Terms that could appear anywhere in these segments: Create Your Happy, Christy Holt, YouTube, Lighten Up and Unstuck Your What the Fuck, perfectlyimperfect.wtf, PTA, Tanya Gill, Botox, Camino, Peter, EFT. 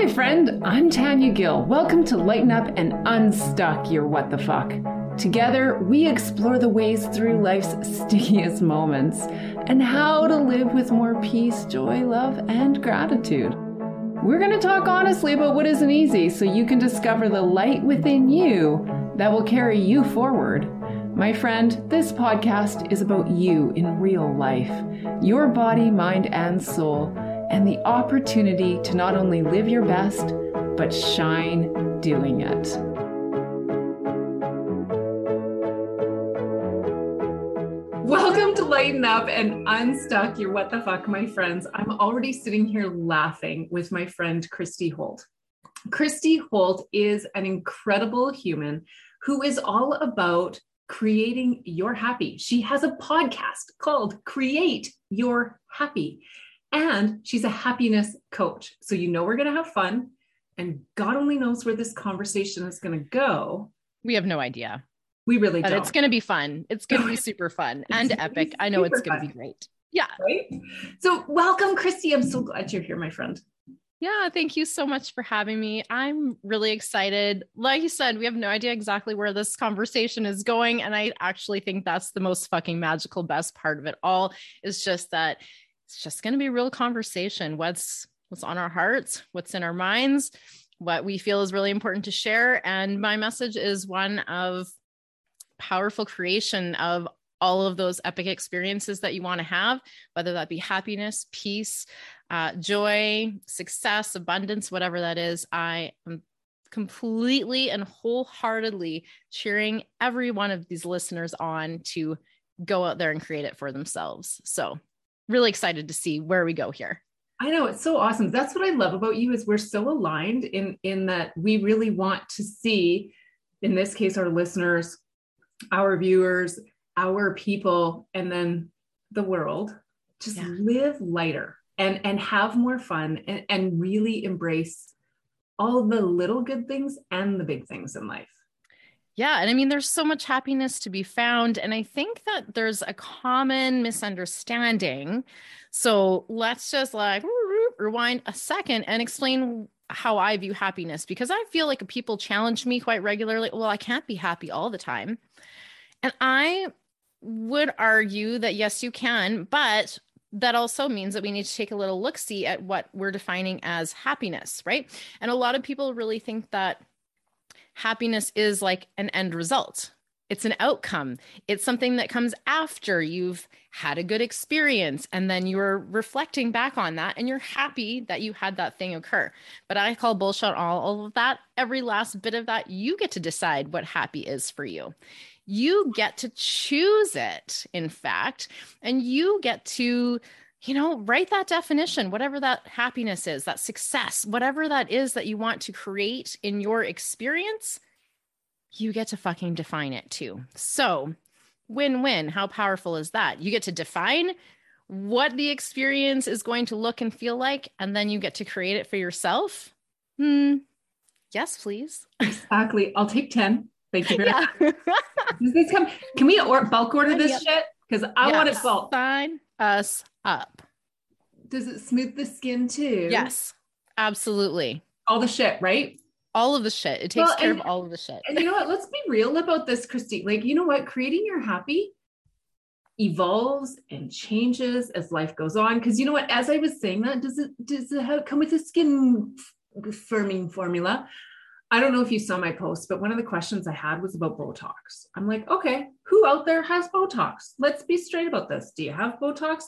Hi friend, I'm Tanya Gill. Welcome to Lighten Up and Unstuck Your What the Fuck. Together, we explore the ways through life's stickiest moments and how to live with more peace, joy, love, and gratitude. We're going to talk honestly about what isn't easy so you can discover the light within you that will carry you forward. My friend, this podcast is about you in real life, your body, mind, and soul, and the opportunity to not only live your best, but shine doing it. Welcome to Lighten Up and Unstuck Your What the Fuck, my friends. I'm already sitting here laughing with my friend, Christy Holt. Christy Holt is an incredible human who is all about creating your happy. She has a podcast called Create Your Happy. And she's a happiness coach. So you know we're going to have fun. And God only knows where this conversation is going to go. We have no idea. We really don't. But it's going to be fun. It's going to be super fun and epic. I know it's going to be great. Yeah. Right? So welcome, Christy. I'm so glad you're here, my friend. Yeah. Thank you so much for having me. I'm really excited. Like you said, we have no idea exactly where this conversation is going. And I actually think that's the most fucking magical, best part of it all is just that it's just going to be a real conversation. What's on our hearts, what's in our minds, what we feel is really important to share. And my message is one of powerful creation of all of those epic experiences that you want to have, whether that be happiness, peace, joy, success, abundance, whatever that is. I am completely and wholeheartedly cheering every one of these listeners on to go out there and create it for themselves. So really excited to see where we go here. I know, it's so awesome. That's what I love about you is we're so aligned in that we really want to see, in this case, our listeners, our viewers, our people, and then the world just live lighter and have more fun and really embrace all the little good things and the big things in life. Yeah. And I mean, there's so much happiness to be found. And I think that there's a common misunderstanding. So let's just like rewind a second and explain how I view happiness, because I feel like people challenge me quite regularly. Well, I can't be happy all the time. And I would argue that, yes, you can, but that also means that we need to take a little look-see at what we're defining as happiness, right? And a lot of people really think that happiness is like an end result. It's an outcome. It's something that comes after you've had a good experience and then you're reflecting back on that and you're happy that you had that thing occur. But I call bullshit on all of that. Every last bit of that, you get to decide what happy is for you. You get to choose it, in fact, and you get to, you know, write that definition, whatever that happiness is, that success, whatever that is that you want to create in your experience, you get to fucking define it too. So win-win, how powerful is that? You get to define what the experience is going to look and feel like, and then you get to create it for yourself. Yes, please. Exactly. I'll take 10. Thank you very much. Does this come? Can we bulk order this shit? Because I want it bulk. Sign us up. Does it smooth the skin too? Yes, absolutely. All the shit, right? All of the shit. It takes care of all of the shit. And you know what? Let's be real about this, Christy. Like, you know what? Creating your happy evolves and changes as life goes on. Because you know what? As I was saying that, does it come with a skin firming formula? I don't know if you saw my post, but one of the questions I had was about Botox. I'm like, okay, who out there has Botox? Let's be straight about this. Do you have Botox?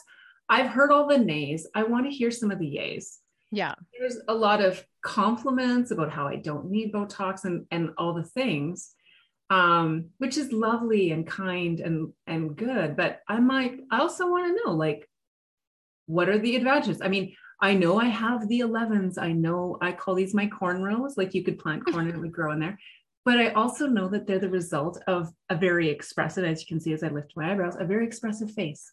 I've heard all the nays. I want to hear some of the yays. Yeah. There's a lot of compliments about how I don't need Botox and all the things, which is lovely and kind and good. But I'm like, I also want to know, like, what are the advantages? I mean, I know I have the 11s. I know I call these my cornrows, like you could plant corn and it would grow in there. But I also know that they're the result of a very expressive, as you can see, as I lift my eyebrows, a very expressive face.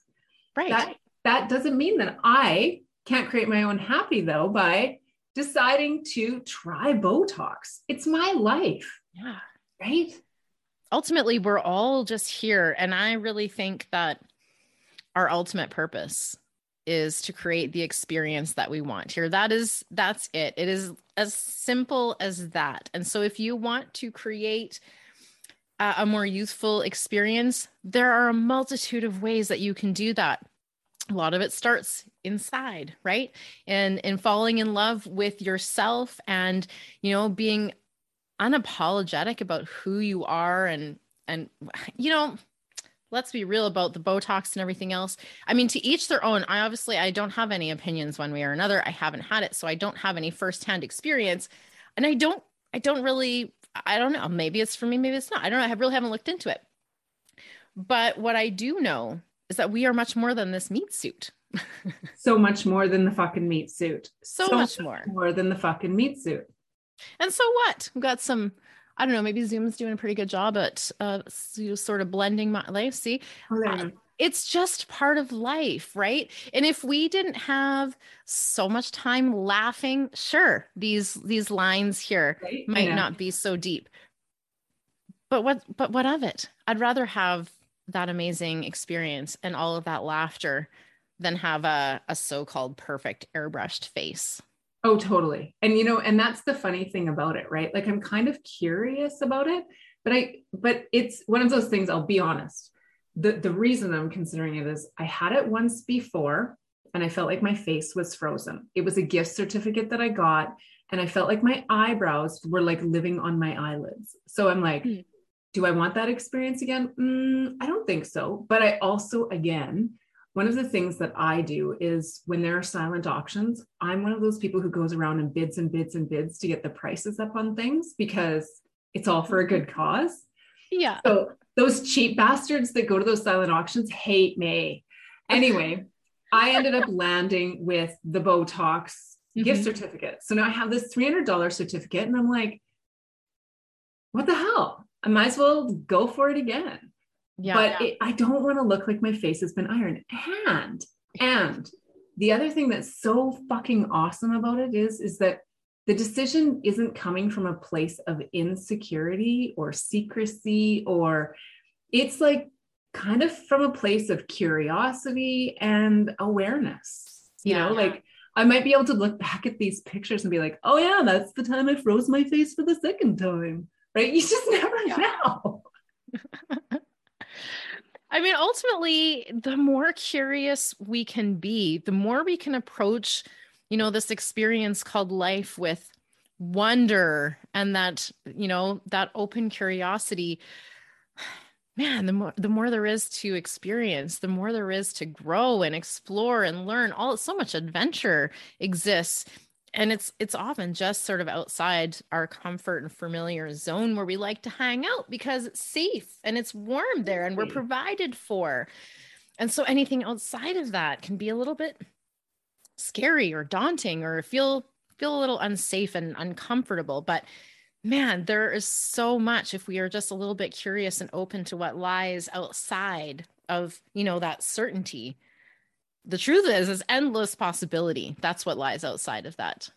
Right. That doesn't mean that I can't create my own happy though, by deciding to try Botox. It's my life. Yeah. Right. Ultimately, we're all just here. And I really think that our ultimate purpose is to create the experience that we want here. That's it. It is as simple as that. And so if you want to create a more youthful experience, there are a multitude of ways that you can do that. A lot of it starts inside, right? And falling in love with yourself and, you know, being unapologetic about who you are and, you know, let's be real about the Botox and everything else. I mean, to each their own. I don't have any opinions one way or another. I haven't had it. So I don't have any firsthand experience, and I don't know. Maybe it's for me, maybe it's not. I don't know. I really haven't looked into it, but what I do know is that we are much more than this meat suit. So much more than the fucking meat suit. So much more than the fucking meat suit. And so what? We've got some, I don't know, maybe Zoom's doing a pretty good job at sort of blending my life. See, it's just part of life, right? And if we didn't have so much time laughing, sure, these lines here might not be so deep. But what of it? I'd rather have that amazing experience and all of that laughter than have a so-called perfect airbrushed face. Oh, totally. And, you know, and that's the funny thing about it, right? Like, I'm kind of curious about it, but it's one of those things. I'll be honest. The reason I'm considering it is I had it once before and I felt like my face was frozen. It was a gift certificate that I got. And I felt like my eyebrows were like living on my eyelids. So I'm like, do I want that experience again? I don't think so. But I also, again, one of the things that I do is when there are silent auctions, I'm one of those people who goes around and bids and bids and bids to get the prices up on things because it's all for a good cause. Yeah. So those cheap bastards that go to those silent auctions hate me. Anyway, I ended up landing with the Botox gift certificate. So now I have this $300 certificate and I'm like, what the hell? I might as well go for it again. Yeah, but yeah. I don't want to look like my face has been ironed. And the other thing that's so fucking awesome about it is that the decision isn't coming from a place of insecurity or secrecy, or it's like kind of from a place of curiosity and awareness, like I might be able to look back at these pictures and be like, oh yeah, that's the time I froze my face for the second time. Right. You just never know. I mean, ultimately, the more curious we can be, the more we can approach, you know, this experience called life with wonder and that, you know, that open curiosity, man, the more there is to experience, the more there is to grow and explore and learn. So much adventure exists. And it's often just sort of outside our comfort and familiar zone where we like to hang out because it's safe and it's warm there and we're provided for. And so anything outside of that can be a little bit scary or daunting or feel a little unsafe and uncomfortable. But man, there is so much if we are just a little bit curious and open to what lies outside of, you know, that certainty. The truth is endless possibility. That's what lies outside of that.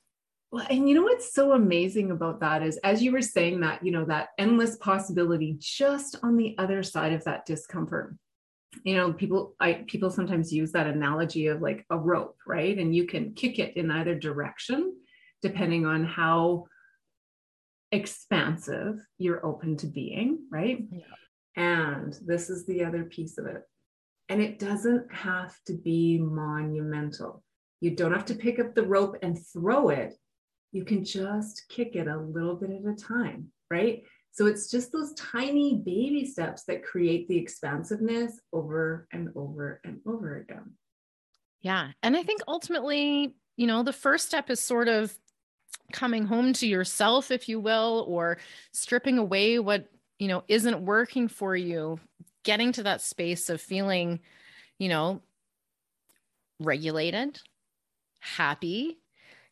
Well, and you know, what's so amazing about that is, as you were saying that, you know, that endless possibility just on the other side of that discomfort, you know, people sometimes use that analogy of like a rope, right? And you can kick it in either direction, depending on how expansive you're open to being, right? Yeah. And this is the other piece of it. And it doesn't have to be monumental. You don't have to pick up the rope and throw it. You can just kick it a little bit at a time, right? So it's just those tiny baby steps that create the expansiveness over and over and over again. Yeah. And I think ultimately, you know, the first step is sort of coming home to yourself, if you will, or stripping away what, you know, isn't working for you. Getting to that space of feeling, you know, regulated, happy,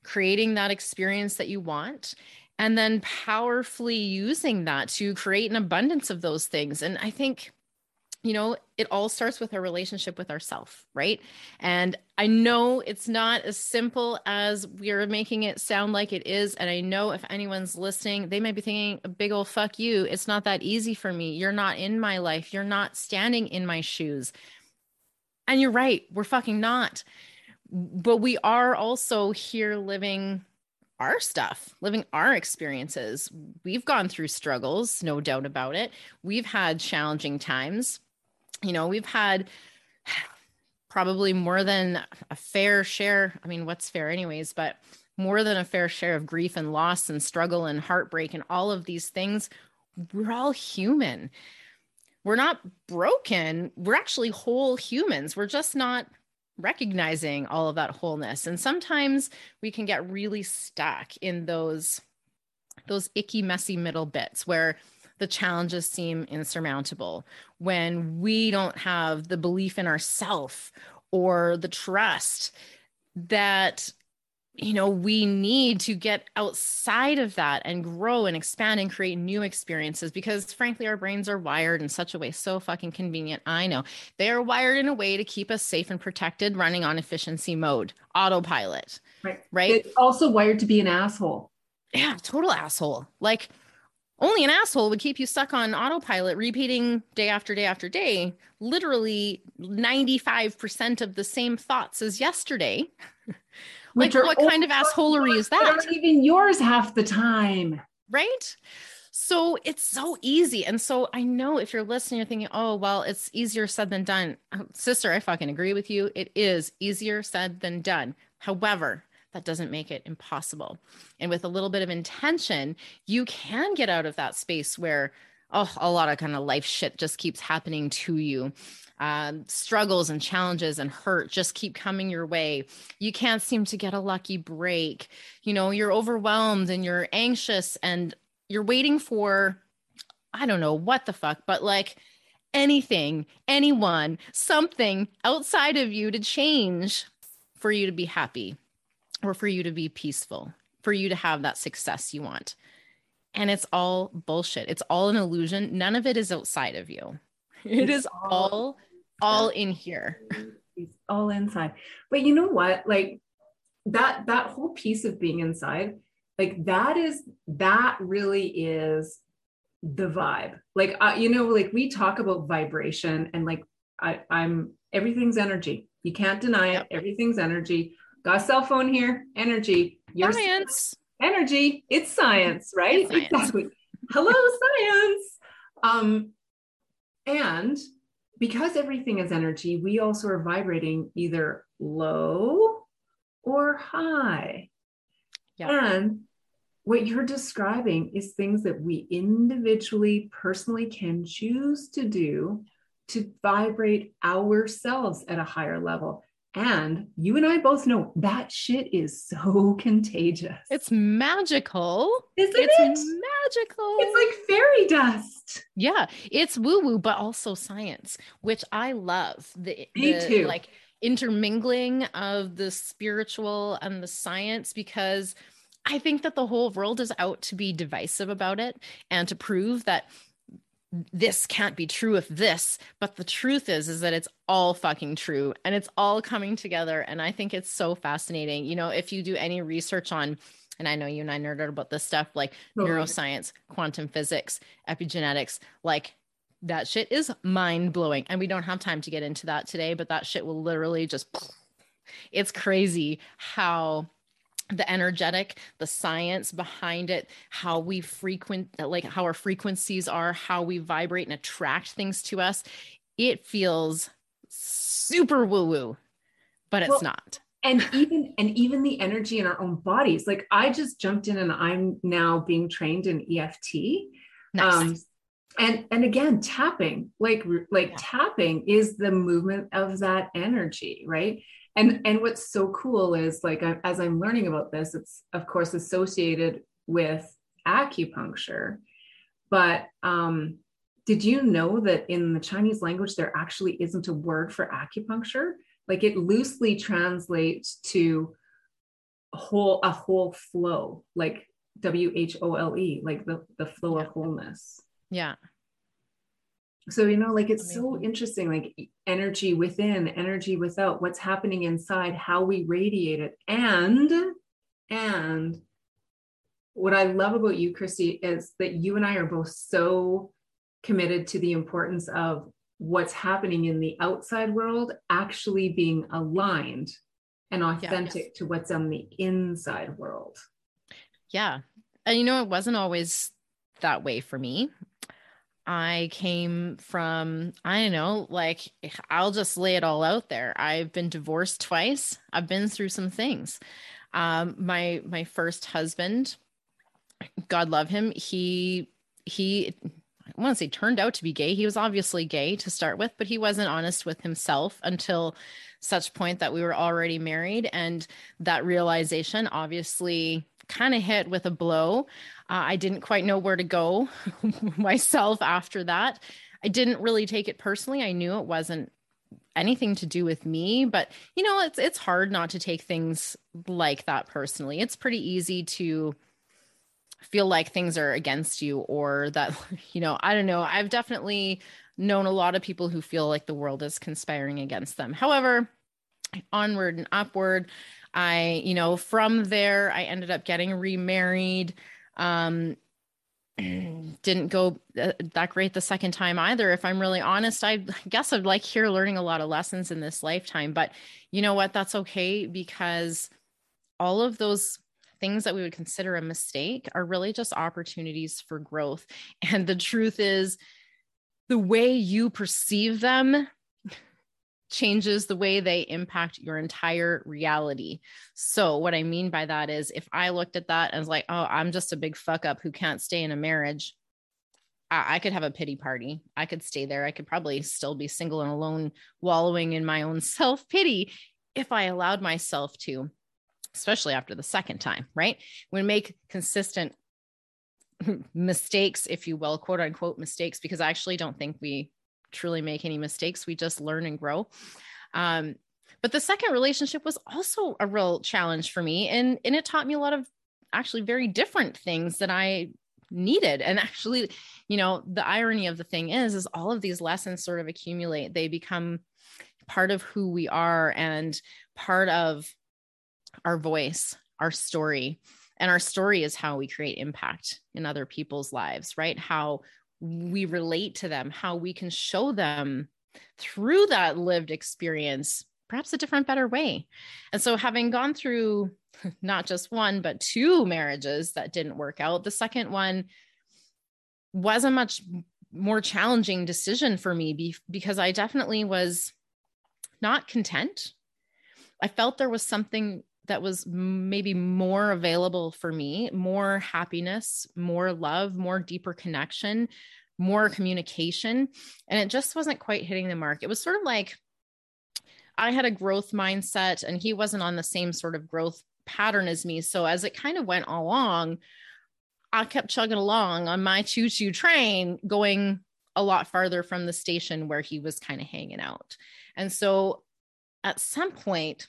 creating that experience that you want, and then powerfully using that to create an abundance of those things. And I think, you know, it all starts with our relationship with ourselves, right? And I know it's not as simple as we're making it sound like it is. And I know if anyone's listening, they might be thinking, a big old fuck you. It's not that easy for me. You're not in my life. You're not standing in my shoes. And you're right. We're fucking not. But we are also here living our stuff, living our experiences. We've gone through struggles, no doubt about it. We've had challenging times. You know, we've had probably more than a fair share. I mean, what's fair anyways, but more than a fair share of grief and loss and struggle and heartbreak and all of these things. We're all human. We're not broken. We're actually whole humans. We're just not recognizing all of that wholeness. And sometimes we can get really stuck in those icky, messy middle bits where the challenges seem insurmountable, when we don't have the belief in ourselves or the trust that, you know, we need to get outside of that and grow and expand and create new experiences, because frankly, our brains are wired in such a way, so fucking convenient. I know they are wired in a way to keep us safe and protected, running on efficiency mode, autopilot, right? It's also wired to be an asshole. Yeah. Total asshole. Like, only an asshole would keep you stuck on autopilot, repeating day after day after day, literally 95% of the same thoughts as yesterday. Like, what kind of assholery is that? They're not even yours half the time. Right? So it's so easy. And so I know if you're listening, you're thinking, oh, well, it's easier said than done. Sister, I fucking agree with you. It is easier said than done. However, that doesn't make it impossible. And with a little bit of intention, you can get out of that space where, oh, a lot of kind of life shit just keeps happening to you. Struggles and challenges and hurt just keep coming your way. You can't seem to get a lucky break. You know, you're overwhelmed and you're anxious and you're waiting for, I don't know what the fuck, but like anything, anyone, something outside of you to change for you to be happy or for you to be peaceful, for you to have that success you want. And it's all bullshit. It's all an illusion. None of it is outside of you. It's all in here. It's all inside. But you know what? Like that whole piece of being inside, like that really is the vibe. Like, you know, like we talk about vibration and like, I'm everything's energy. You can't deny it. Everything's energy. Got a cell phone here. Energy. Your science. Energy. It's science, right? It's science. Exactly. Hello, science. And because everything is energy, we also are vibrating either low or high. Yep. And what you're describing is things that we individually, personally can choose to do to vibrate ourselves at a higher level. And you and I both know that shit is so contagious. It's magical. Isn't it? Magical. It's like fairy dust. Yeah. It's woo-woo, but also science, which I love. Me too. Like intermingling of the spiritual and the science, because I think that the whole world is out to be divisive about it and to prove that this can't be true of this, but the truth is that it's all fucking true and it's all coming together. And I think it's so fascinating. You know, if you do any research on, and I know you and I nerd out about this stuff, like neuroscience, quantum physics, epigenetics, like that shit is mind blowing. And we don't have time to get into that today, but that shit will literally just, it's crazy how the energetic, the science behind it, how we frequent, like how our frequencies are, how we vibrate and attract things to us. It feels super woo-woo, but it's not. And even the energy in our own bodies. Like I just jumped in and I'm now being trained in EFT. Nice. And again, tapping, tapping is the movement of that energy, right? And what's so cool is like, as I'm learning about this, it's of course associated with acupuncture, but did you know that in the Chinese language, there actually isn't a word for acupuncture? Like it loosely translates to a whole flow, like WHOLE, like the flow of wholeness. Yeah. So, you know, like, it's amazing. So interesting, like energy within, energy without, what's happening inside, how we radiate it. And what I love about you, Christy, is that you and I are both so committed to the importance of what's happening in the outside world actually being aligned and authentic to what's on the inside world. Yeah. And you know, it wasn't always that way for me. I came from, I don't know, like, I'll just lay it all out there. I've been divorced twice. I've been through some things. My first husband, God love him. He I want to say turned out to be gay. He was obviously gay to start with, but he wasn't honest with himself until such point that we were already married. And that realization obviously kind of hit with a blow. I didn't quite know where to go myself after that. I didn't really take it personally. I knew it wasn't anything to do with me, but you know, it's hard not to take things like that personally. It's pretty easy to feel like things are against you, or that, you know, I don't know. I've definitely known a lot of people who feel like the world is conspiring against them. However, onward and upward, I, you know, from there, I ended up getting remarried. Didn't go that great the second time either. If I'm really honest, I guess I'm like here learning a lot of lessons in this lifetime, but you know what? That's okay, because all of those things that we would consider a mistake are really just opportunities for growth. And the truth is, the way you perceive them changes the way they impact your entire reality. So what I mean by that is, if I looked at that and was like, oh, I'm just a big fuck up who can't stay in a marriage, I could have a pity party. I could stay there. I could probably still be single and alone, wallowing in my own self-pity if I allowed myself to. Especially after the second time, right? We make consistent mistakes, if you will, quote unquote mistakes, because I actually don't think we truly make any mistakes. We just learn and grow. But the second relationship was also a real challenge for me. And it taught me a lot of actually very different things that I needed. And actually, you know, the irony of the thing is all of these lessons sort of accumulate. They become part of who we are and part of our voice, our story. And our story is how we create impact in other people's lives, right? How we relate to them, how we can show them through that lived experience, perhaps a different, better way. And so having gone through not just one, but two marriages that didn't work out, the second one was a much more challenging decision for me because I definitely was not content. I felt there was something that was maybe more available for me, more happiness, more love, more deeper connection, more communication. And it just wasn't quite hitting the mark. It was sort of like I had a growth mindset and he wasn't on the same sort of growth pattern as me. So as it kind of went along, I kept chugging along on my choo-choo train, going a lot farther from the station where he was kind of hanging out. And so at some point,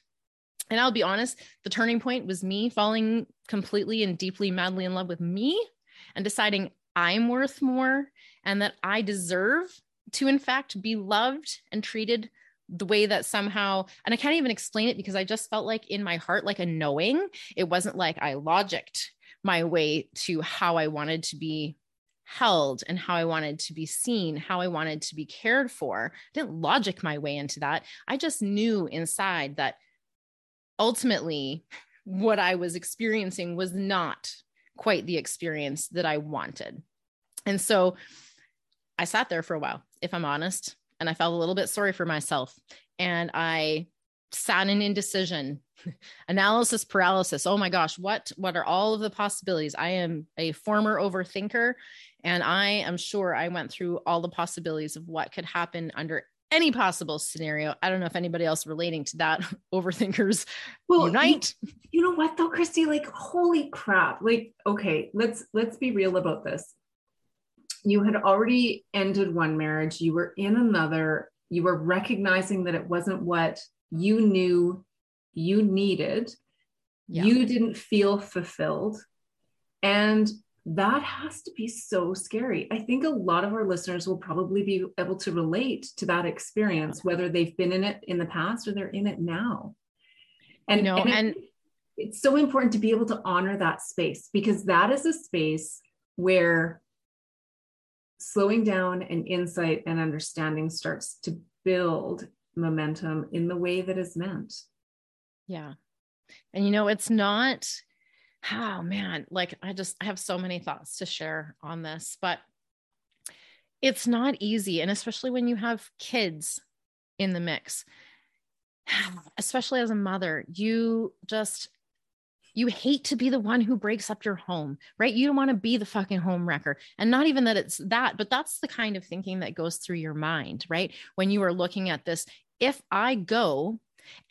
and I'll be honest, the turning point was me falling completely and deeply, madly in love with me and deciding I'm worth more and that I deserve to, in fact, be loved and treated the way that somehow, and I can't even explain it because I just felt like in my heart, like a knowing. It wasn't like I logicked my way to how I wanted to be held and how I wanted to be seen, how I wanted to be cared for. I didn't logic my way into that. I just knew inside that ultimately what I was experiencing was not quite the experience that I wanted. And so I sat there for a while, if I'm honest, and I felt a little bit sorry for myself. And I sat in indecision, analysis paralysis. Oh my gosh, what are all of the possibilities? I am a former overthinker, and I am sure I went through all the possibilities of what could happen under any possible scenario. I don't know if anybody else relating to that. Overthinkers unite. You know what though, Christy, like, holy crap. Like, okay, let's be real about this. You had already ended one marriage. You were in another. You were recognizing that it wasn't what you knew you needed. Yeah. You didn't feel fulfilled. And that has to be so scary. I think a lot of our listeners will probably be able to relate to that experience, whether they've been in it in the past or they're in it now. And, you know, and it's so important to be able to honor that space, because that is a space where slowing down and insight and understanding starts to build momentum in the way that is meant. Yeah. And you know, it's not, oh man, like I have so many thoughts to share on this, but it's not easy. And especially when you have kids in the mix, especially as a mother, you hate to be the one who breaks up your home, right? You don't want to be the fucking home wrecker. And not even that it's that, but that's the kind of thinking that goes through your mind, right? When you are looking at this, if I go,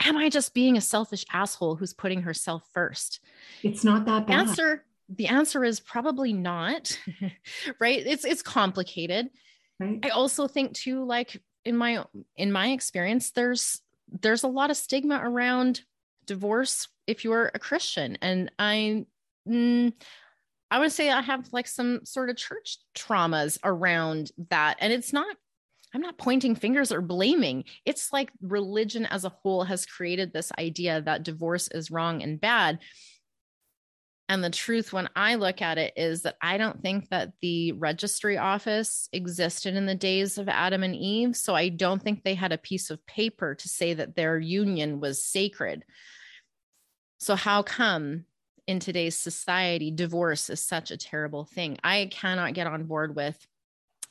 am I just being a selfish asshole who's putting herself first? It's not that bad. The answer is probably not, right? It's complicated. Right. I also think too, like in my experience, there's a lot of stigma around divorce if you're a Christian. And I would say I have like some sort of church traumas around that. And I'm not pointing fingers or blaming. It's like religion as a whole has created this idea that divorce is wrong and bad. And the truth, when I look at it, is that I don't think that the registry office existed in the days of Adam and Eve. So I don't think they had a piece of paper to say that their union was sacred. So how come in today's society, divorce is such a terrible thing? I cannot get on board with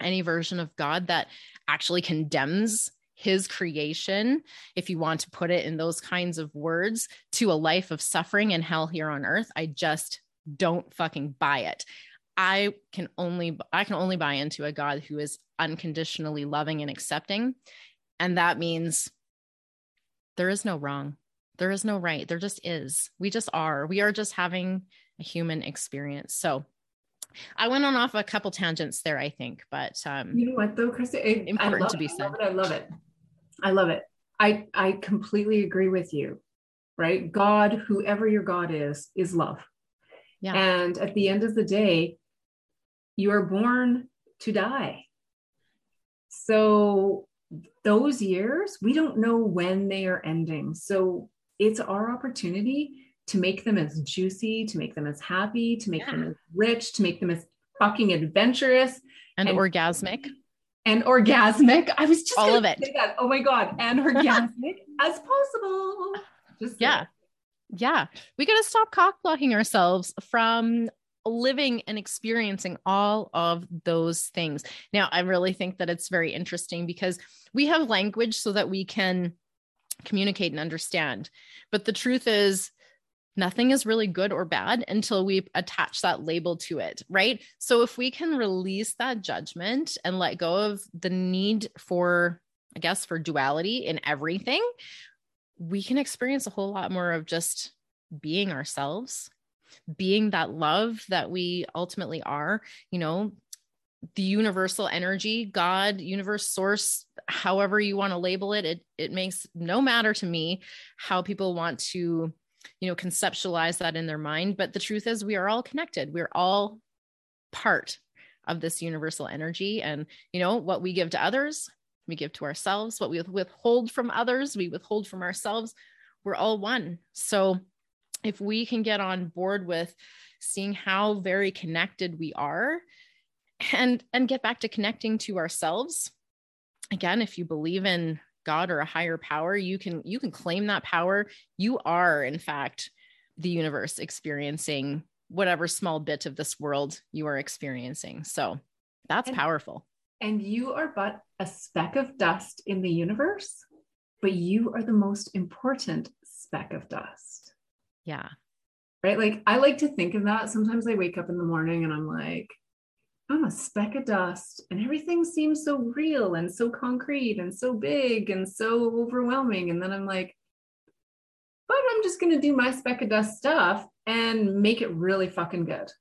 any version of God that actually condemns his creation, if you want to put it in those kinds of words, to a life of suffering and hell here on earth. I just don't fucking buy it. I can only buy into a God who is unconditionally loving and accepting. And that means there is no wrong. There is no right. There just is. We just are. We are just having a human experience. So I went on off a couple tangents there, I think, but you know what though, Christy, important to be said. I love it. I love it. I completely agree with you, right? God, whoever your God is love. Yeah. And at the end of the day, you are born to die. So those years, we don't know when they are ending. So it's our opportunity to make them as juicy, to make them as happy, to make them as rich, to make them as fucking adventurous and orgasmic. And orgasmic. I was just all of it. Say that. Oh my God. And orgasmic as possible. Just yeah. Like. Yeah. We got to stop cock-blocking ourselves from living and experiencing all of those things. Now, I really think that it's very interesting because we have language so that we can communicate and understand. But the truth is, nothing is really good or bad until we attach that label to it, right? So if we can release that judgment and let go of the need for, I guess, for duality in everything, we can experience a whole lot more of just being ourselves, being that love that we ultimately are, you know, the universal energy, God, universe, source, however you want to label it. It makes no matter to me how people want to, you know, conceptualize that in their mind. But the truth is we are all connected. We're all part of this universal energy. And, you know, what we give to others, we give to ourselves. What we withhold from others, we withhold from ourselves. We're all one. So if we can get on board with seeing how very connected we are and get back to connecting to ourselves, again, if you believe in God or a higher power, you can claim that power. You are, in fact, the universe experiencing whatever small bit of this world you are experiencing. So that's powerful. And you are but a speck of dust in the universe, but you are the most important speck of dust. Yeah. Right. Like I like to think of that. Sometimes I wake up in the morning and I'm like, I'm a speck of dust and everything seems so real and so concrete and so big and so overwhelming. And then I'm like, but I'm just going to do my speck of dust stuff and make it really fucking good.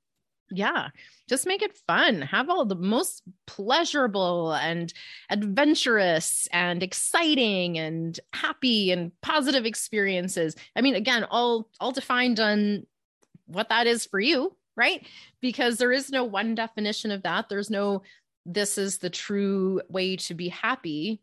Yeah. Just make it fun. Have all the most pleasurable and adventurous and exciting and happy and positive experiences. I mean, again, all defined on what that is for you. Right? Because there is no one definition of that. There's no, this is the true way to be happy.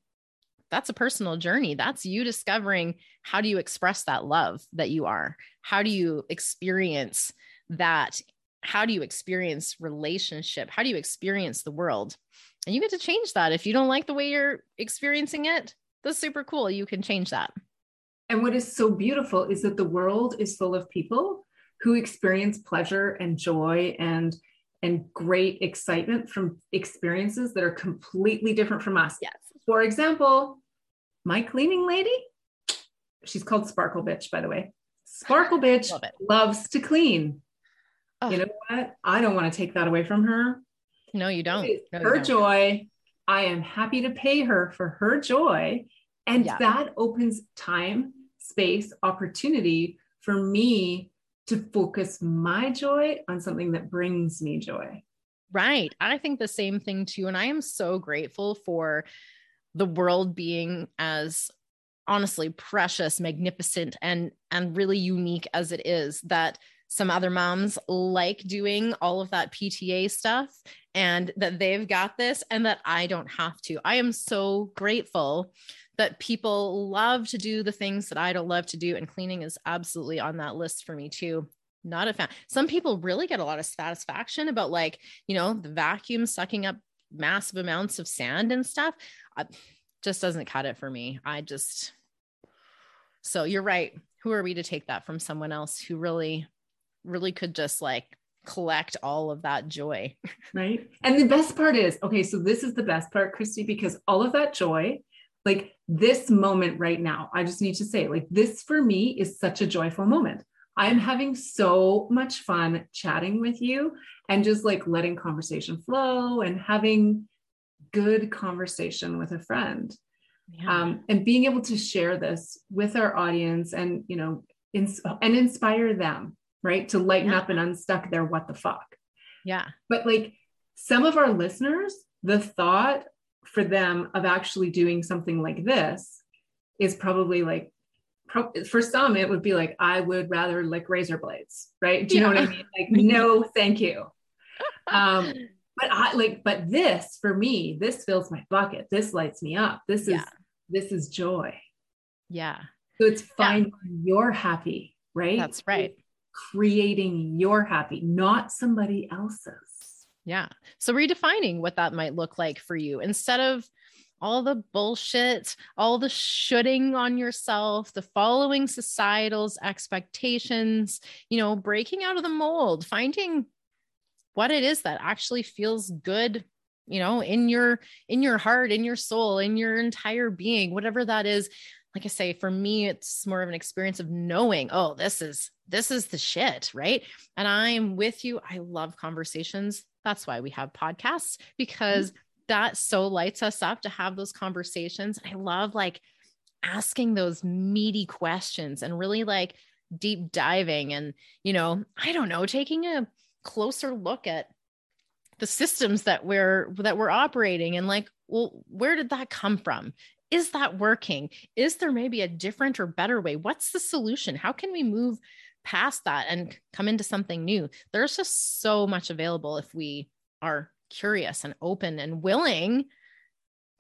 That's a personal journey. That's you discovering how do you express that love that you are? How do you experience that? How do you experience relationship? How do you experience the world? And you get to change that. If you don't like the way you're experiencing it, that's super cool. You can change that. And what is so beautiful is that the world is full of people who experience pleasure and joy and great excitement from experiences that are completely different from us. Yes. For example, my cleaning lady, she's called Sparkle Bitch, by the way. Sparkle Bitch loves to clean. Oh. You know what? I don't want to take that away from her. No, you don't. No, her joy. I am happy to pay her for her joy. And that opens time, space, opportunity for me to focus my joy on something that brings me joy. Right. I think the same thing too. And I am so grateful for the world being as honestly precious, magnificent, and really unique as it is, that some other moms like doing all of that PTA stuff and that they've got this and that I don't have to. I am so grateful that people love to do the things that I don't love to do. And cleaning is absolutely on that list for me too. Not a fan. Some people really get a lot of satisfaction about, like, you know, the vacuum sucking up massive amounts of sand and stuff. Just doesn't cut it for me. So you're right. Who are we to take that from someone else who really, really could just like collect all of that joy. Right. And the best part is, okay, so this is the best part, Christy, because all of that joy, like this moment right now, I just need to say, like, this for me is such a joyful moment. I'm having so much fun chatting with you and just like letting conversation flow and having good conversation with a friend. Yeah. And being able to share this with our audience and, you know, and inspire them, right? To lighten up and unstuck their what the fuck. Yeah. But like some of our listeners, the thought for them of actually doing something like this is probably like, for some, it would be like, I would rather lick razor blades, right? Do you know what I mean? Like, no, thank you. But this for me, this fills my bucket. This lights me up. This is joy. Yeah. So it's finding your happy, right? That's right. Creating your happy, not somebody else's. Yeah. So redefining what that might look like for you, instead of all the bullshit, all the shoulding on yourself, the following societal's expectations, you know, breaking out of the mold, finding what it is that actually feels good, you know, in your heart, in your soul, in your entire being, whatever that is. Like I say, for me, it's more of an experience of knowing, oh, this is the shit, right? And I'm with you. I love conversations. That's why we have podcasts, because that so lights us up to have those conversations. I love like asking those meaty questions and really like deep diving and, you know, I don't know, taking a closer look at the systems that we're operating and like, well, where did that come from? Is that working? Is there maybe a different or better way? What's the solution? How can we move past that and come into something new? There's just so much available if we are curious and open and willing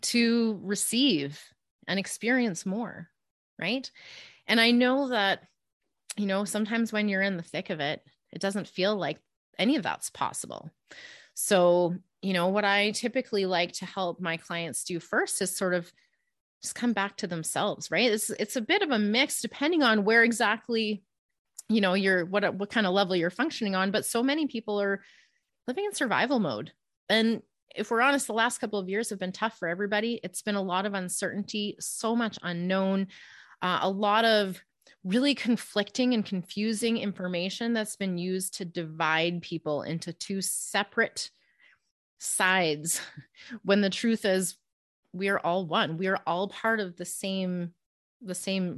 to receive and experience more, right? And I know that, you know, sometimes when you're in the thick of it, it doesn't feel like any of that's possible. So, you know, what I typically like to help my clients do first is sort of just come back to themselves, right? It's a bit of a mix depending on where exactly, you know, you're, what kind of level you're functioning on. But so many people are living in survival mode. And if we're honest, the last couple of years have been tough for everybody. It's been a lot of uncertainty, so much unknown, a lot of really conflicting and confusing information that's been used to divide people into two separate sides, when the truth is we are all one. We are all part of the same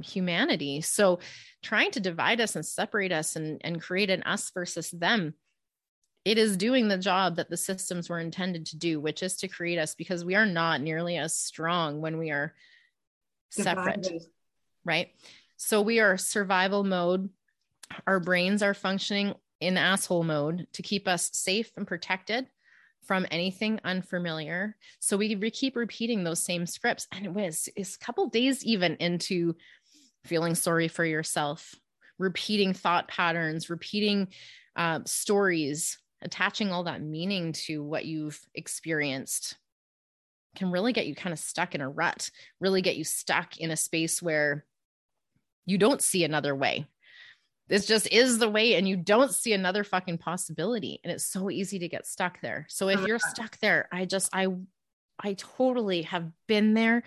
humanity. So trying to divide us and separate us and create an us versus them, it is doing the job that the systems were intended to do, which is to create us, because we are not nearly as strong when we are separate, right? So we are survival mode. Our brains are functioning in asshole mode to keep us safe and protected from anything unfamiliar. So we keep repeating those same scripts. And it's a couple days even into feeling sorry for yourself, repeating thought patterns, repeating stories, attaching all that meaning to what you've experienced can really get you kind of stuck in a rut, really get you stuck in a space where You don't see another way. This just is the way, and you don't see another fucking possibility. And it's so easy to get stuck there. So if you're stuck there, I totally have been there.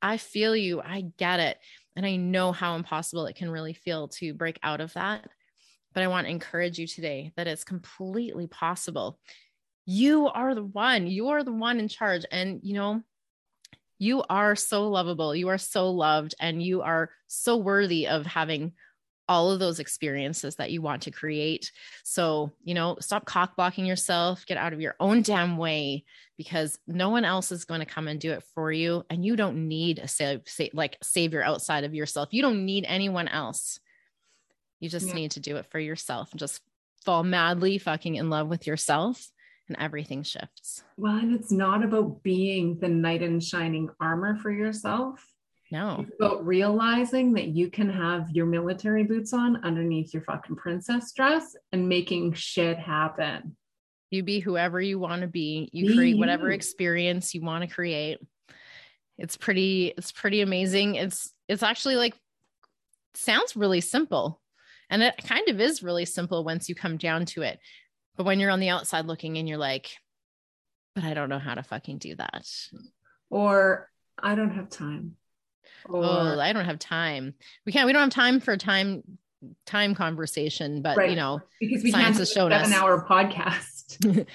I feel you. I get it. And I know how impossible it can really feel to break out of that. But I want to encourage you today that it's completely possible. You are the one. You are the one in charge. And you know, you are so lovable. You are so loved, and you are so worthy of having all of those experiences that you want to create. So, you know, stop cock blocking yourself, get out of your own damn way, because no one else is going to come and do it for you. And you don't need a savior outside of yourself. You don't need anyone else. You just need to do it for yourself and just fall madly fucking in love with yourself, and everything shifts. Well, and it's not about being the knight in shining armor for yourself. No. It's about realizing that you can have your military boots on underneath your fucking princess dress and making shit happen. You be whoever you want to be. You create whatever experience you want to create. It's pretty amazing. It's actually like, sounds really simple. And it kind of is really simple once you come down to it. But when you're on the outside looking in, you're like, but I don't know how to fucking do that. Or I don't have time. Oh, I don't have time. We don't have time for time conversation, but right. You know, because science has shown us an 7-hour podcast.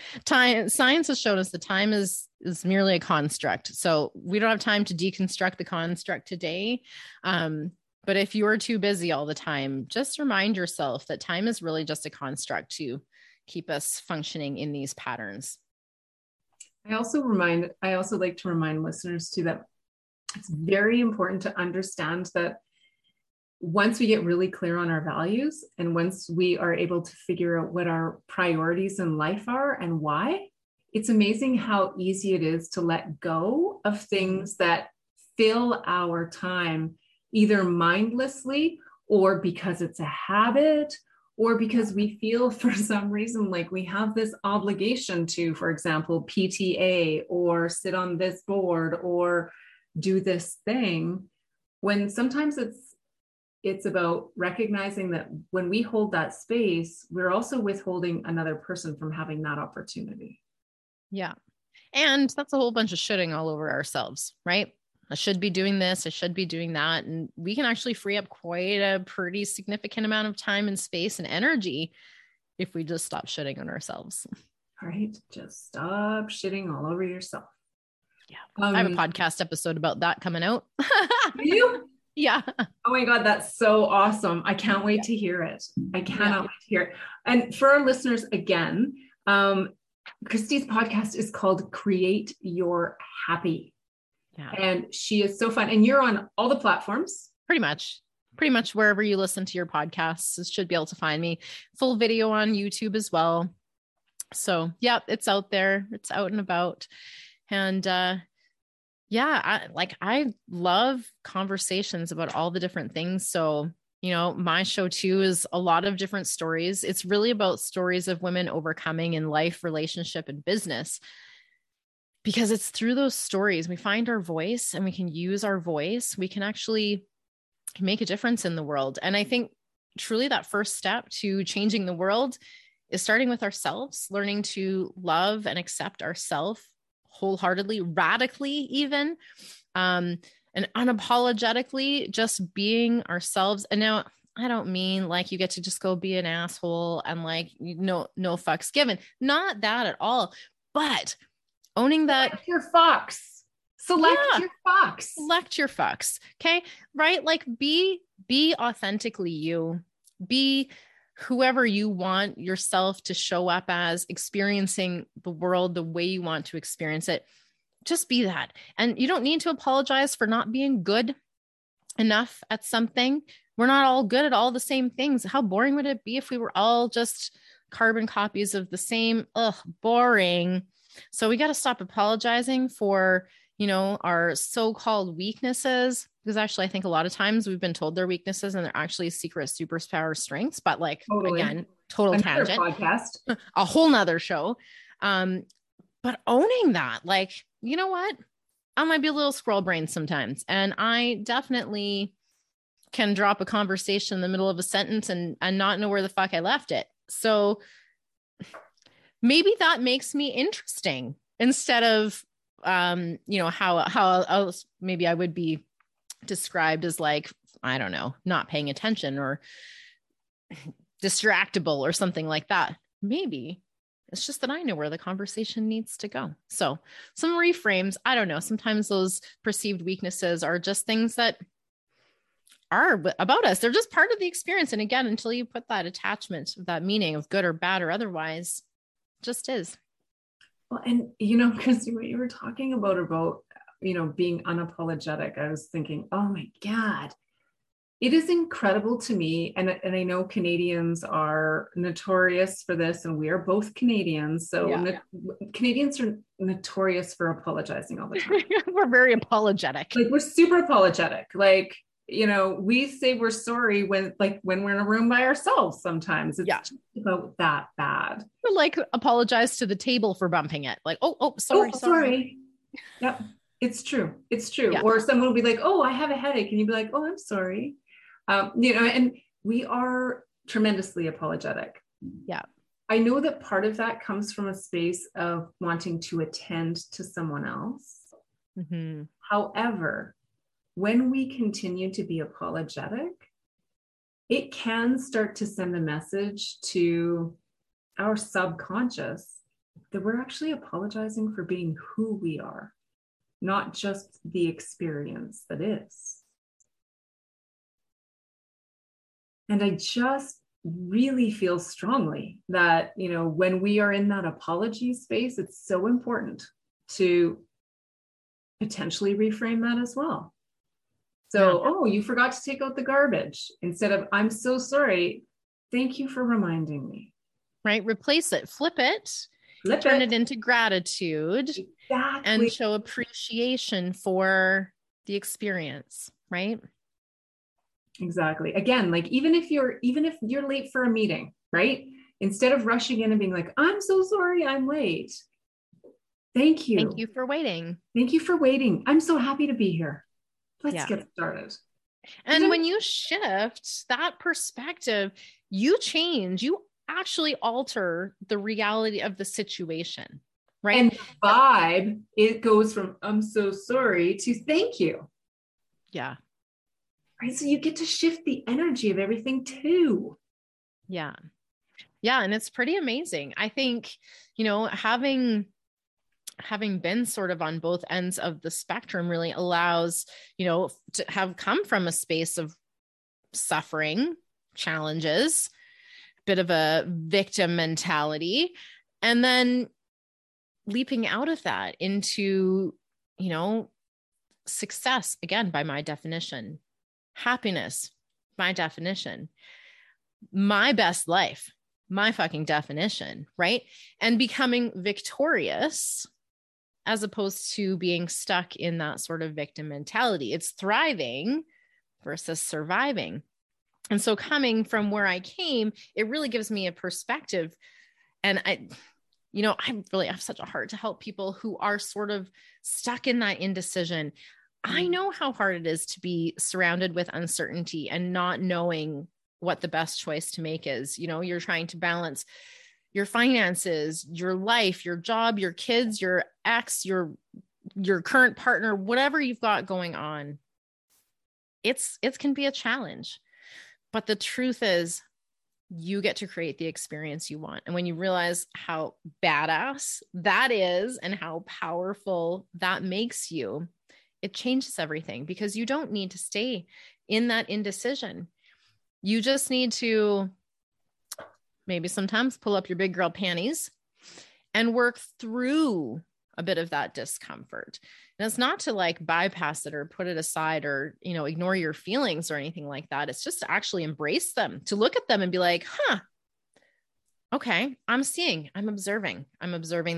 Science has shown us the time is merely a construct. So we don't have time to deconstruct the construct today. But if you're too busy all the time, just remind yourself that time is really just a construct to keep us functioning in these patterns. I also like to remind listeners too that it's very important to understand that once we get really clear on our values, and once we are able to figure out what our priorities in life are and why, it's amazing how easy it is to let go of things that fill our time, either mindlessly or because it's a habit, or because we feel for some reason like we have this obligation to, for example, PTA or sit on this board or do this thing, when sometimes it's about recognizing that when we hold that space, we're also withholding another person from having that opportunity. Yeah. And that's a whole bunch of shitting all over ourselves, right? I should be doing this. I should be doing that. And we can actually free up quite a pretty significant amount of time and space and energy if we just stop shitting on ourselves. All right. Just stop shitting all over yourself. Yeah. I have a podcast episode about that coming out. You? Yeah. Oh my God. That's so awesome. I can't wait to hear it. I cannot wait to hear it. And for our listeners again, Christy's podcast is called Create Your Happy. Yeah. And she is so fun. And you're on all the platforms. Pretty much wherever you listen to your podcasts, you should be able to find me. Full video on YouTube as well. So yeah, it's out there. It's out and about. And, I love conversations about all the different things. So, you know, my show too is a lot of different stories. It's really about stories of women overcoming in life, relationship, and business, because it's through those stories we find our voice, and we can use our voice. We can actually make a difference in the world. And I think truly that first step to changing the world is starting with ourselves, learning to love and accept ourselves wholeheartedly, radically, even, and unapologetically, just being ourselves. And now I don't mean like you get to just go be an asshole and like, you know, no fucks given, not that at all, but owning that. Select your fucks. Your fucks. Select your fucks. Okay. Right. Like be authentically you, be whoever you want yourself to show up as, experiencing the world the way you want to experience it. Just be that. And you don't need to apologize for not being good enough at something. We're not all good at all the same things. How boring would it be if we were all just carbon copies of the same? Ugh, boring. So we got to stop apologizing for, you know, our so-called weaknesses, because actually I think a lot of times we've been told they're weaknesses and they're actually secret superpower strengths, but like, totally. Again, total another tangent, podcast. A whole nother show. But owning that, like, you know what? I might be a little squirrel brained sometimes. And I definitely can drop a conversation in the middle of a sentence and not know where the fuck I left it. So maybe that makes me interesting instead of, you know, how else maybe I would be described as like, I don't know, not paying attention or distractible or something like that. Maybe it's just that I know where the conversation needs to go. So some reframes, I don't know. Sometimes those perceived weaknesses are just things that are about us. They're just part of the experience. And again, until you put that attachment of that meaning of good or bad or otherwise, just is. Well, and you know, Christy, what you were talking about, you know, being unapologetic, I was thinking, oh my God, it is incredible to me. And I know Canadians are notorious for this, and we are both Canadians. So Canadians are notorious for apologizing all the time. We're very apologetic. Like, we're super apologetic. Like, you know, we say we're sorry when we're in a room by ourselves sometimes. It's just about that bad. We're like, apologize to the table for bumping it. Like, sorry. Yep. It's true. Yeah. Or someone will be like, oh, I have a headache. And you'd be like, oh, I'm sorry. You know, and we are tremendously apologetic. Yeah. I know that part of that comes from a space of wanting to attend to someone else. Mm-hmm. However, when we continue to be apologetic, it can start to send a message to our subconscious that we're actually apologizing for being who we are, not just the experience that is. And I just really feel strongly that, you know, when we are in that apology space, it's so important to potentially reframe that as well. So, oh, you forgot to take out the garbage, instead of, I'm so sorry, thank you for reminding me. Right. Replace it, flip it, turn it into gratitude. Exactly. And show appreciation for the experience. Right. Exactly. Again, like, even if you're late for a meeting, right? Instead of rushing in and being like, I'm so sorry, I'm late. Thank you. Thank you for waiting. I'm so happy to be here. Let's get started. And when you shift that perspective, you change, you actually alter the reality of the situation, right? And the vibe, it goes from, I'm so sorry, to thank you. Yeah. Right. So you get to shift the energy of everything too. Yeah. Yeah. And it's pretty amazing. I think, you know, having been sort of on both ends of the spectrum really allows, you know, to have come from a space of suffering, challenges, bit of a victim mentality, and then leaping out of that into, you know, success, again, by my definition, happiness, my definition, my best life, my fucking definition, right? And becoming victorious, as opposed to being stuck in that sort of victim mentality. It's thriving versus surviving. And so coming from where I came, it really gives me a perspective. And I have such a heart to help people who are sort of stuck in that indecision. I know how hard it is to be surrounded with uncertainty and not knowing what the best choice to make is. You know, you're trying to balance your finances, your life, your job, your kids, your ex, your current partner, whatever you've got going on. It can be a challenge, but the truth is you get to create the experience you want. And when you realize how badass that is and how powerful that makes you, it changes everything, because you don't need to stay in that indecision. You just need to maybe sometimes pull up your big girl panties and work through a bit of that discomfort. And it's not to like bypass it or put it aside or, you know, ignore your feelings or anything like that. It's just to actually embrace them, to look at them and be like, huh, okay, I'm observing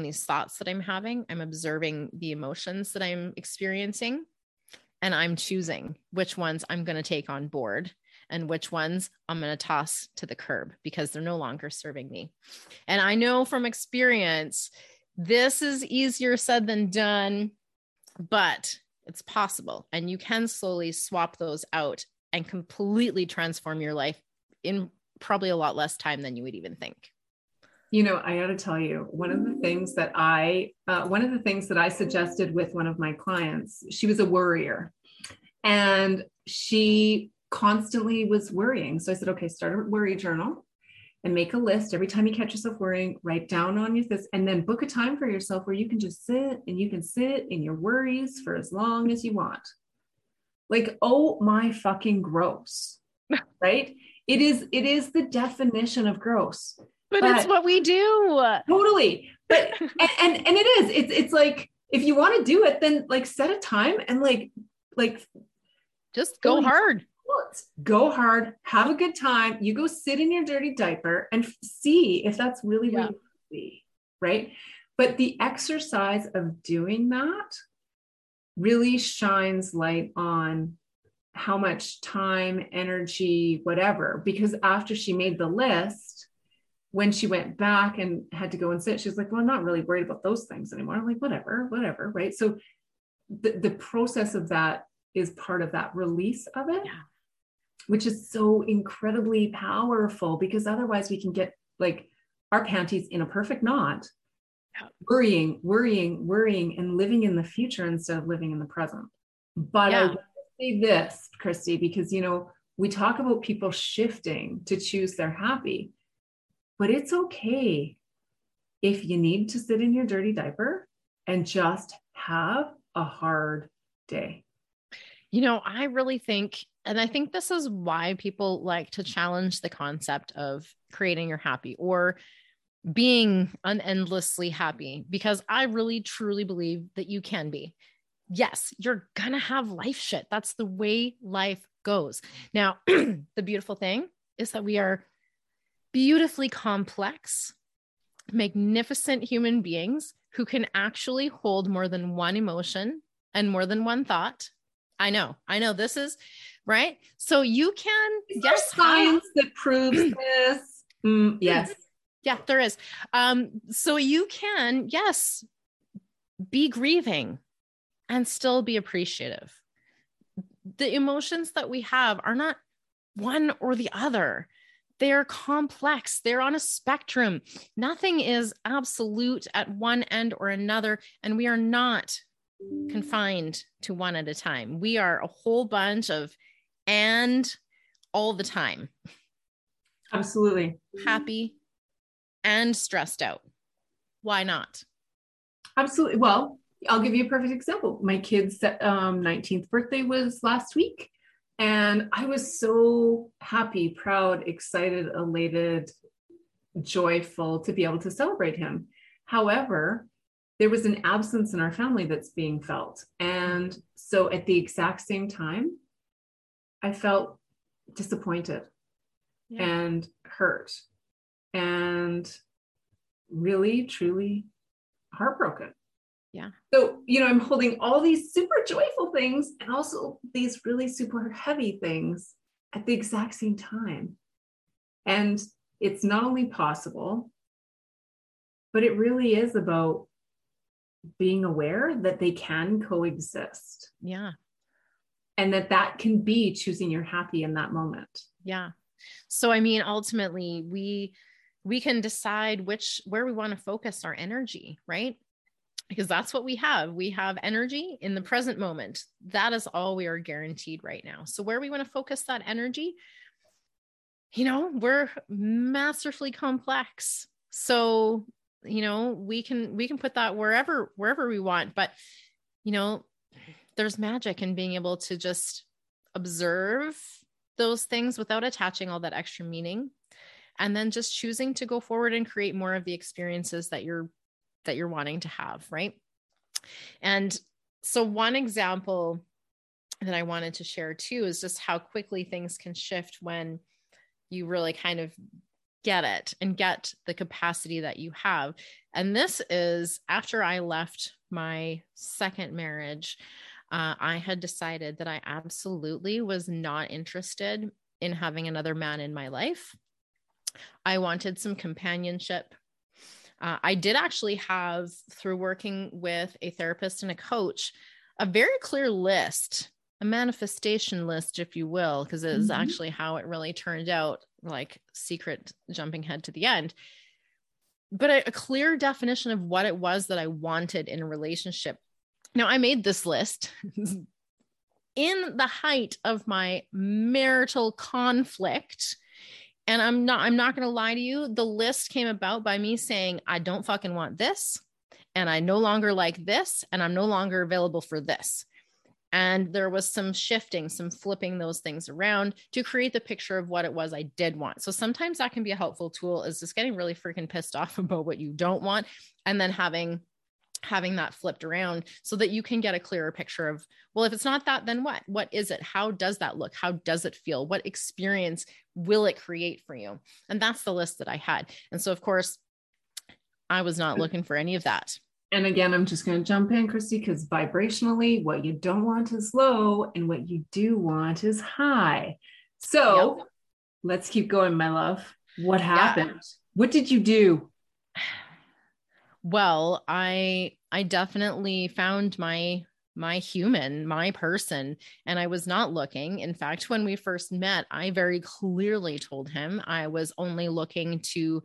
these thoughts that I'm having. I'm observing the emotions that I'm experiencing, and I'm choosing which ones I'm going to take on board and which ones I'm going to toss to the curb because they're no longer serving me. And I know from experience, this is easier said than done, but it's possible. And you can slowly swap those out and completely transform your life in probably a lot less time than you would even think. You know, I got to tell you, one of the things that I suggested with one of my clients, she was a worrier and she constantly was worrying. So I said, okay, start a worry journal and make a list. Every time you catch yourself worrying, write down on your list and then book a time for yourself where you can just sit and you can sit in your worries for as long as you want. Like, oh my fucking gross, right? It is the definition of gross. But it's what we do. Totally. But, and it is, it's like, if you want to do it, then like set a time and like just go hard. Go hard, have a good time. You go sit in your dirty diaper and see if that's really what you see, right? But the exercise of doing that really shines light on how much time, energy, whatever, because after she made the list, when she went back and had to go and sit, she was like, well, I'm not really worried about those things anymore. I'm like, whatever. Right. So the process of that is part of that release of it, which is so incredibly powerful, because otherwise we can get like our panties in a perfect knot, worrying and living in the future instead of living in the present. But I will say this, Christy, because, you know, we talk about people shifting to choose their happy. But it's okay if you need to sit in your dirty diaper and just have a hard day. You know, I really think, and I think this is why people like to challenge the concept of creating your happy or being unendlessly happy, because I really truly believe that you can be. Yes, you're going to have life shit. That's the way life goes. Now, the beautiful thing is that we are beautifully complex, magnificent human beings who can actually hold more than one emotion and more than one thought. I know this is right. So you can guess science that proves this. Yes. Yeah, there is. So you can, yes, be grieving and still be appreciative. The emotions that we have are not one or the other. They're complex. They're on a spectrum. Nothing is absolute at one end or another. And we are not confined to one at a time. We are a whole bunch of and all the time. Absolutely. Happy and stressed out. Why not? Absolutely. Well, I'll give you a perfect example. My kid's 19th birthday was last week. And I was so happy, proud, excited, elated, joyful to be able to celebrate him. However, there was an absence in our family that's being felt. And so at the exact same time, I felt disappointed and hurt and really, truly heartbroken. Yeah. So, you know, I'm holding all these super joyful things and also these really super heavy things at the exact same time. And it's not only possible, but it really is about being aware that they can coexist. Yeah. And that can be choosing your happy in that moment. Yeah. So, I mean, ultimately we can decide where we want to focus our energy, right? Because that's what we have. We have energy in the present moment. That is all we are guaranteed right now. So where we want to focus that energy, you know, we're masterfully complex. So, you know, we can put that wherever we want, but you know, there's magic in being able to just observe those things without attaching all that extra meaning. And then just choosing to go forward and create more of the experiences that you're wanting to have. Right. And so one example that I wanted to share too, is just how quickly things can shift when you really kind of get it and get the capacity that you have. And this is after I left my second marriage, I had decided that I absolutely was not interested in having another man in my life. I wanted some companionship. I did actually have, through working with a therapist and a coach, a very clear list a manifestation list, if you will, because it is actually how it really turned out, like secret jumping head to the end. But a clear definition of what it was that I wanted in a relationship. Now, I made this list in the height of my marital conflict. And I'm not going to lie to you. The list came about by me saying, I don't fucking want this. And I no longer like this. And I'm no longer available for this. And there was some shifting, some flipping those things around to create the picture of what it was I did want. So sometimes that can be a helpful tool, is just getting really freaking pissed off about what you don't want. And then having that flipped around so that you can get a clearer picture of, well, if it's not that, then what is it? How does that look? How does it feel? What experience will it create for you? And that's the list that I had. And so of course I was not looking for any of that. And again, I'm just going to jump in, Christy, because vibrationally what you don't want is low and what you do want is high. So Let's keep going, my love. What happened? Yeah. What did you do? Well, I definitely found my human, my person, and I was not looking. In fact, when we first met, I very clearly told him I was only looking to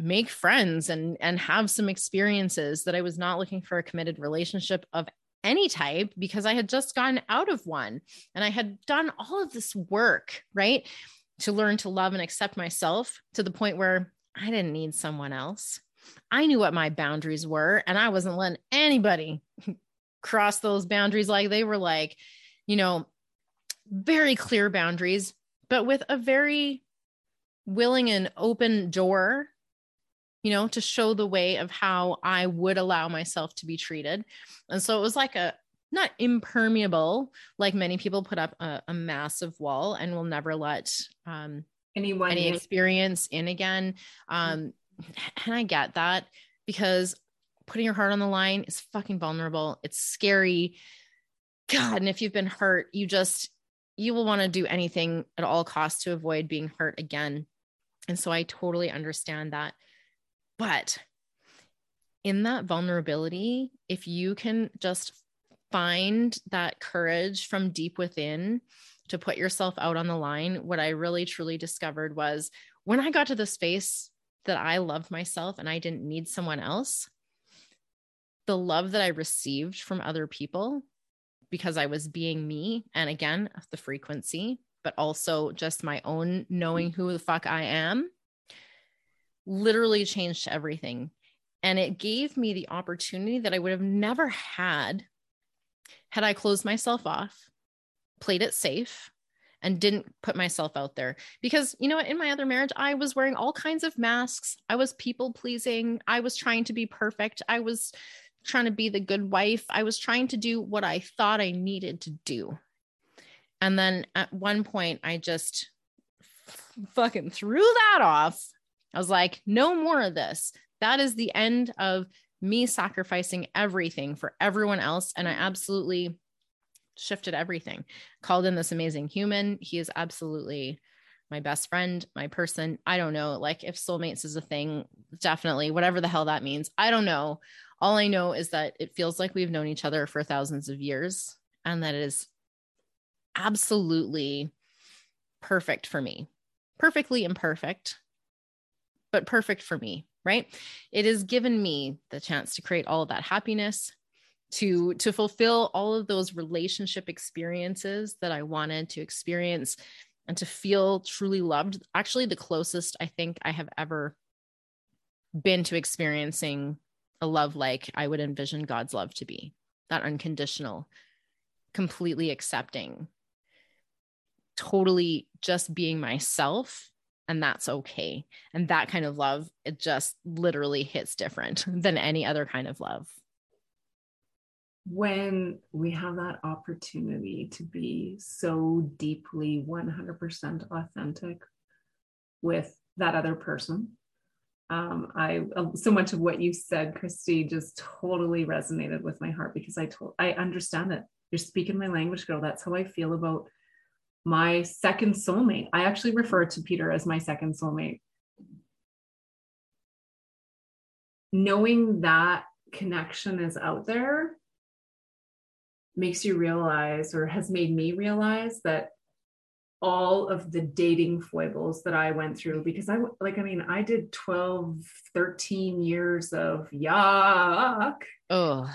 make friends and have some experiences, that I was not looking for a committed relationship of any type, because I had just gotten out of one and I had done all of this work, right? To learn to love and accept myself to the point where I didn't need someone else. I knew what my boundaries were, and I wasn't letting anybody cross those boundaries. Like they were like, you know, very clear boundaries, but with a very willing and open door, you know, to show the way of how I would allow myself to be treated. And so it was like a, not impermeable, like many people put up a massive wall and will never let anyone, any experience in again. And I get that, because putting your heart on the line is fucking vulnerable. It's scary. God. And if you've been hurt, you will want to do anything at all costs to avoid being hurt again. And so I totally understand that. But in that vulnerability, if you can just find that courage from deep within to put yourself out on the line, what I really truly discovered was when I got to the space that I loved myself and I didn't need someone else, the love that I received from other people, because I was being me, and again, the frequency, but also just my own knowing who the fuck I am, literally changed everything. And it gave me the opportunity that I would have never had I closed myself off, played it safe, and didn't put myself out there. Because you know what, in my other marriage, I was wearing all kinds of masks. I was people pleasing. I was trying to be perfect. I was trying to be the good wife. I was trying to do what I thought I needed to do. And then at one point I just fucking threw that off. I was like, no more of this. That is the end of me sacrificing everything for everyone else. And I absolutely shifted everything, called in this amazing human. He is absolutely my best friend, my person. I don't know. Like if soulmates is a thing, definitely whatever the hell that means. I don't know. All I know is that it feels like we've known each other for thousands of years, and that it is absolutely perfect for me. Perfectly imperfect, but perfect for me, right? It has given me the chance to create all of that happiness, to fulfill all of those relationship experiences that I wanted to experience, and to feel truly loved. Actually, the closest I think I have ever been to experiencing a love like I would envision God's love to be, that unconditional, completely accepting, totally just being myself. And that's okay. And that kind of love, it just literally hits different than any other kind of love. When we have that opportunity to be so deeply 100% authentic with that other person, so much of what you said, Christy, just totally resonated with my heart, because I understand it. You're speaking my language, girl. That's how I feel about my second soulmate. I actually refer to Peter as my second soulmate. Knowing that connection is out there makes you realize, or has made me realize, that all of the dating foibles that I went through, because I did 12, 13 years of yuck. Oh.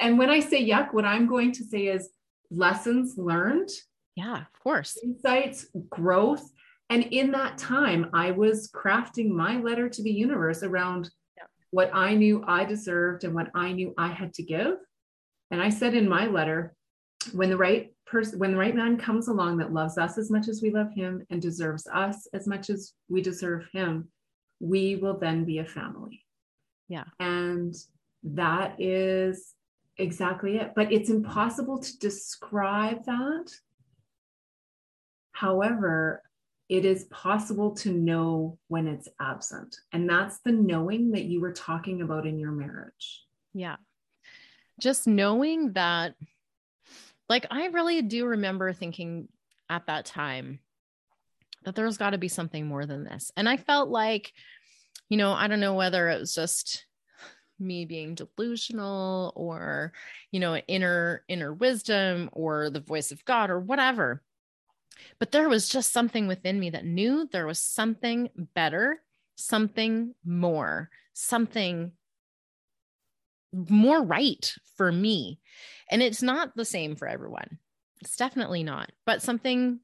And when I say yuck, what I'm going to say is lessons learned. Yeah, of course. Insights, growth. And in that time, I was crafting my letter to the universe around what I knew I deserved and what I knew I had to give. And I said in my letter, when the right man comes along that loves us as much as we love him and deserves us as much as we deserve him, we will then be a family. Yeah. And that is exactly it. But it's impossible to describe that. However, it is possible to know when it's absent. And that's the knowing that you were talking about in your marriage. Yeah. Just knowing that, like, I really do remember thinking at that time that there's got to be something more than this. And I felt like, you know, I don't know whether it was just me being delusional or, you know, inner wisdom or the voice of God or whatever. But there was just something within me that knew there was something better, something more, something more right for me. And it's not the same for everyone. It's definitely not, but something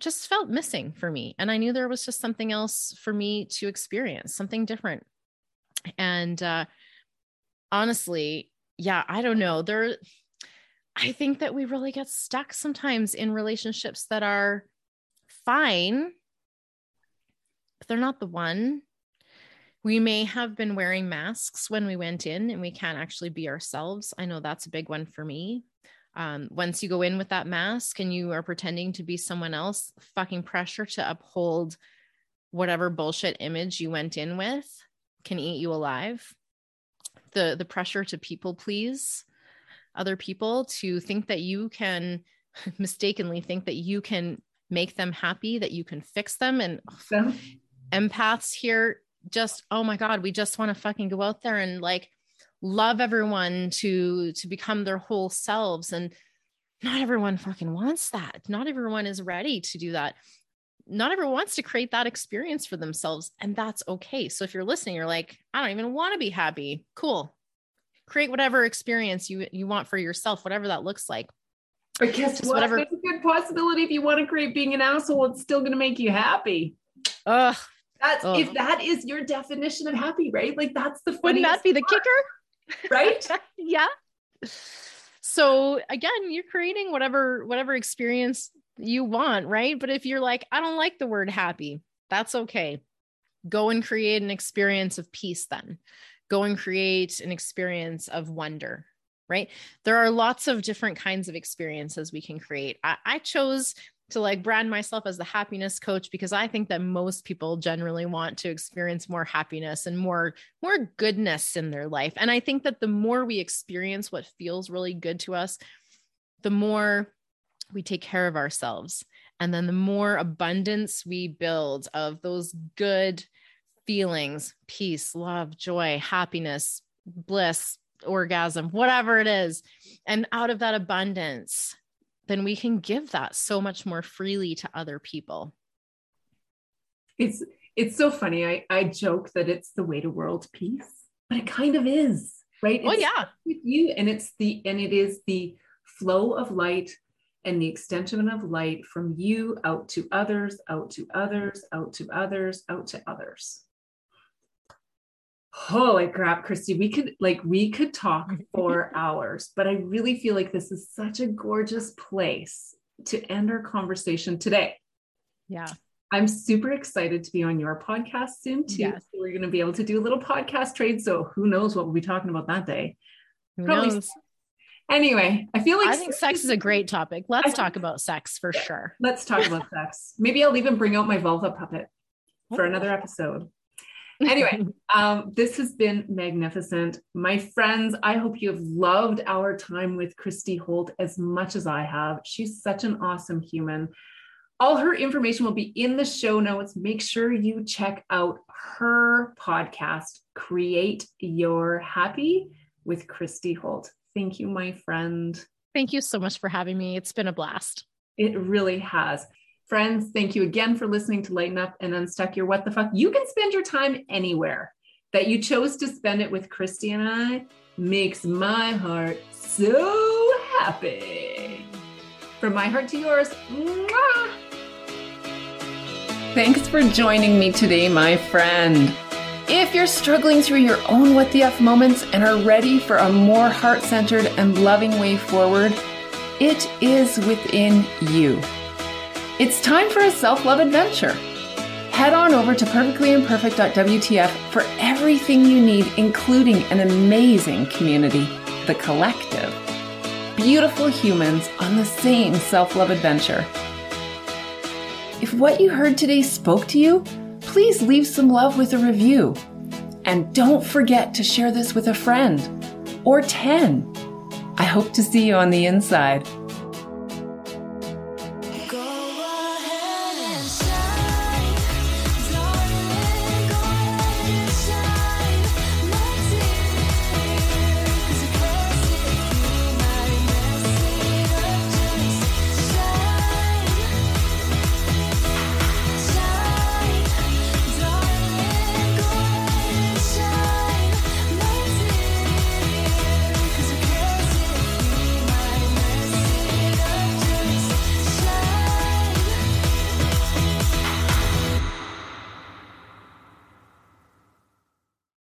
just felt missing for me. And I knew there was just something else for me to experience, something different. And, honestly, yeah, I don't know. I think that we really get stuck sometimes in relationships that are fine, but they're not the one. We may have been wearing masks when we went in and we can't actually be ourselves. I know that's a big one for me. Once you go in with that mask and you are pretending to be someone else, fucking pressure to uphold whatever bullshit image you went in with can eat you alive. The pressure to people please other people, to think that you can mistakenly think that you can make them happy, that you can fix them. And empaths here just, oh my God, we just want to fucking go out there and like love everyone to become their whole selves. And not everyone fucking wants that. Not everyone is ready to do that. Not everyone wants to create that experience for themselves. And that's okay. So if you're listening, you're like, I don't even want to be happy. Cool. Create whatever experience you want for yourself, whatever that looks like. But guess what? There's a good possibility if you want to create being an asshole, it's still going to make you happy. Ugh. If that is your definition of happy, right? Like that's the funny. Wouldn't that be the kicker? Right? Yeah. So again, you're creating whatever experience you want, right? But if you're like, I don't like the word happy, that's okay. Go and create an experience of peace then. Go and create an experience of wonder, right? There are lots of different kinds of experiences we can create. I chose to like brand myself as the happiness coach because I think that most people generally want to experience more happiness and more goodness in their life. And I think that the more we experience what feels really good to us, the more we take care of ourselves. And then the more abundance we build of those good feelings, peace, love, joy, happiness, bliss, orgasm, whatever it is. And out of that abundance, then we can give that so much more freely to other people. It's so funny. I joke that it's the way to world peace, but it kind of is, right? It's with you, and it is the flow of light and the extension of light from you out to others, out to others, out to others, out to others. Holy crap, Christy, we could talk for hours, but I really feel like this is such a gorgeous place to end our conversation today. Yeah. I'm super excited to be on your podcast soon too. Yes. So we're going to be able to do a little podcast trade. So who knows what we'll be talking about that day. Who knows? Anyway, I feel like I think sex is a great topic. Let's talk about sex for sure. Let's talk about sex. Maybe I'll even bring out my vulva puppet for another episode. Anyway, this has been magnificent. My friends, I hope you've loved our time with Christy Holt as much as I have. She's such an awesome human. All her information will be in the show notes. Make sure you check out her podcast, Create Your Happy with Christy Holt. Thank you, my friend. Thank you so much for having me. It's been a blast. It really has. Friends, thank you again for listening to Lighten Up and Unstuck Your What the Fuck. You can spend your time anywhere. That you chose to spend it with Christy and I makes my heart so happy. From my heart to yours. Mwah! Thanks for joining me today, my friend. If you're struggling through your own what the F moments and are ready for a more heart-centered and loving way forward, it is within you. It's time for a self-love adventure. Head on over to perfectlyimperfect.wtf for everything you need, including an amazing community, the collective. Beautiful humans on the same self-love adventure. If what you heard today spoke to you, please leave some love with a review. And don't forget to share this with a friend or 10. I hope to see you on the inside.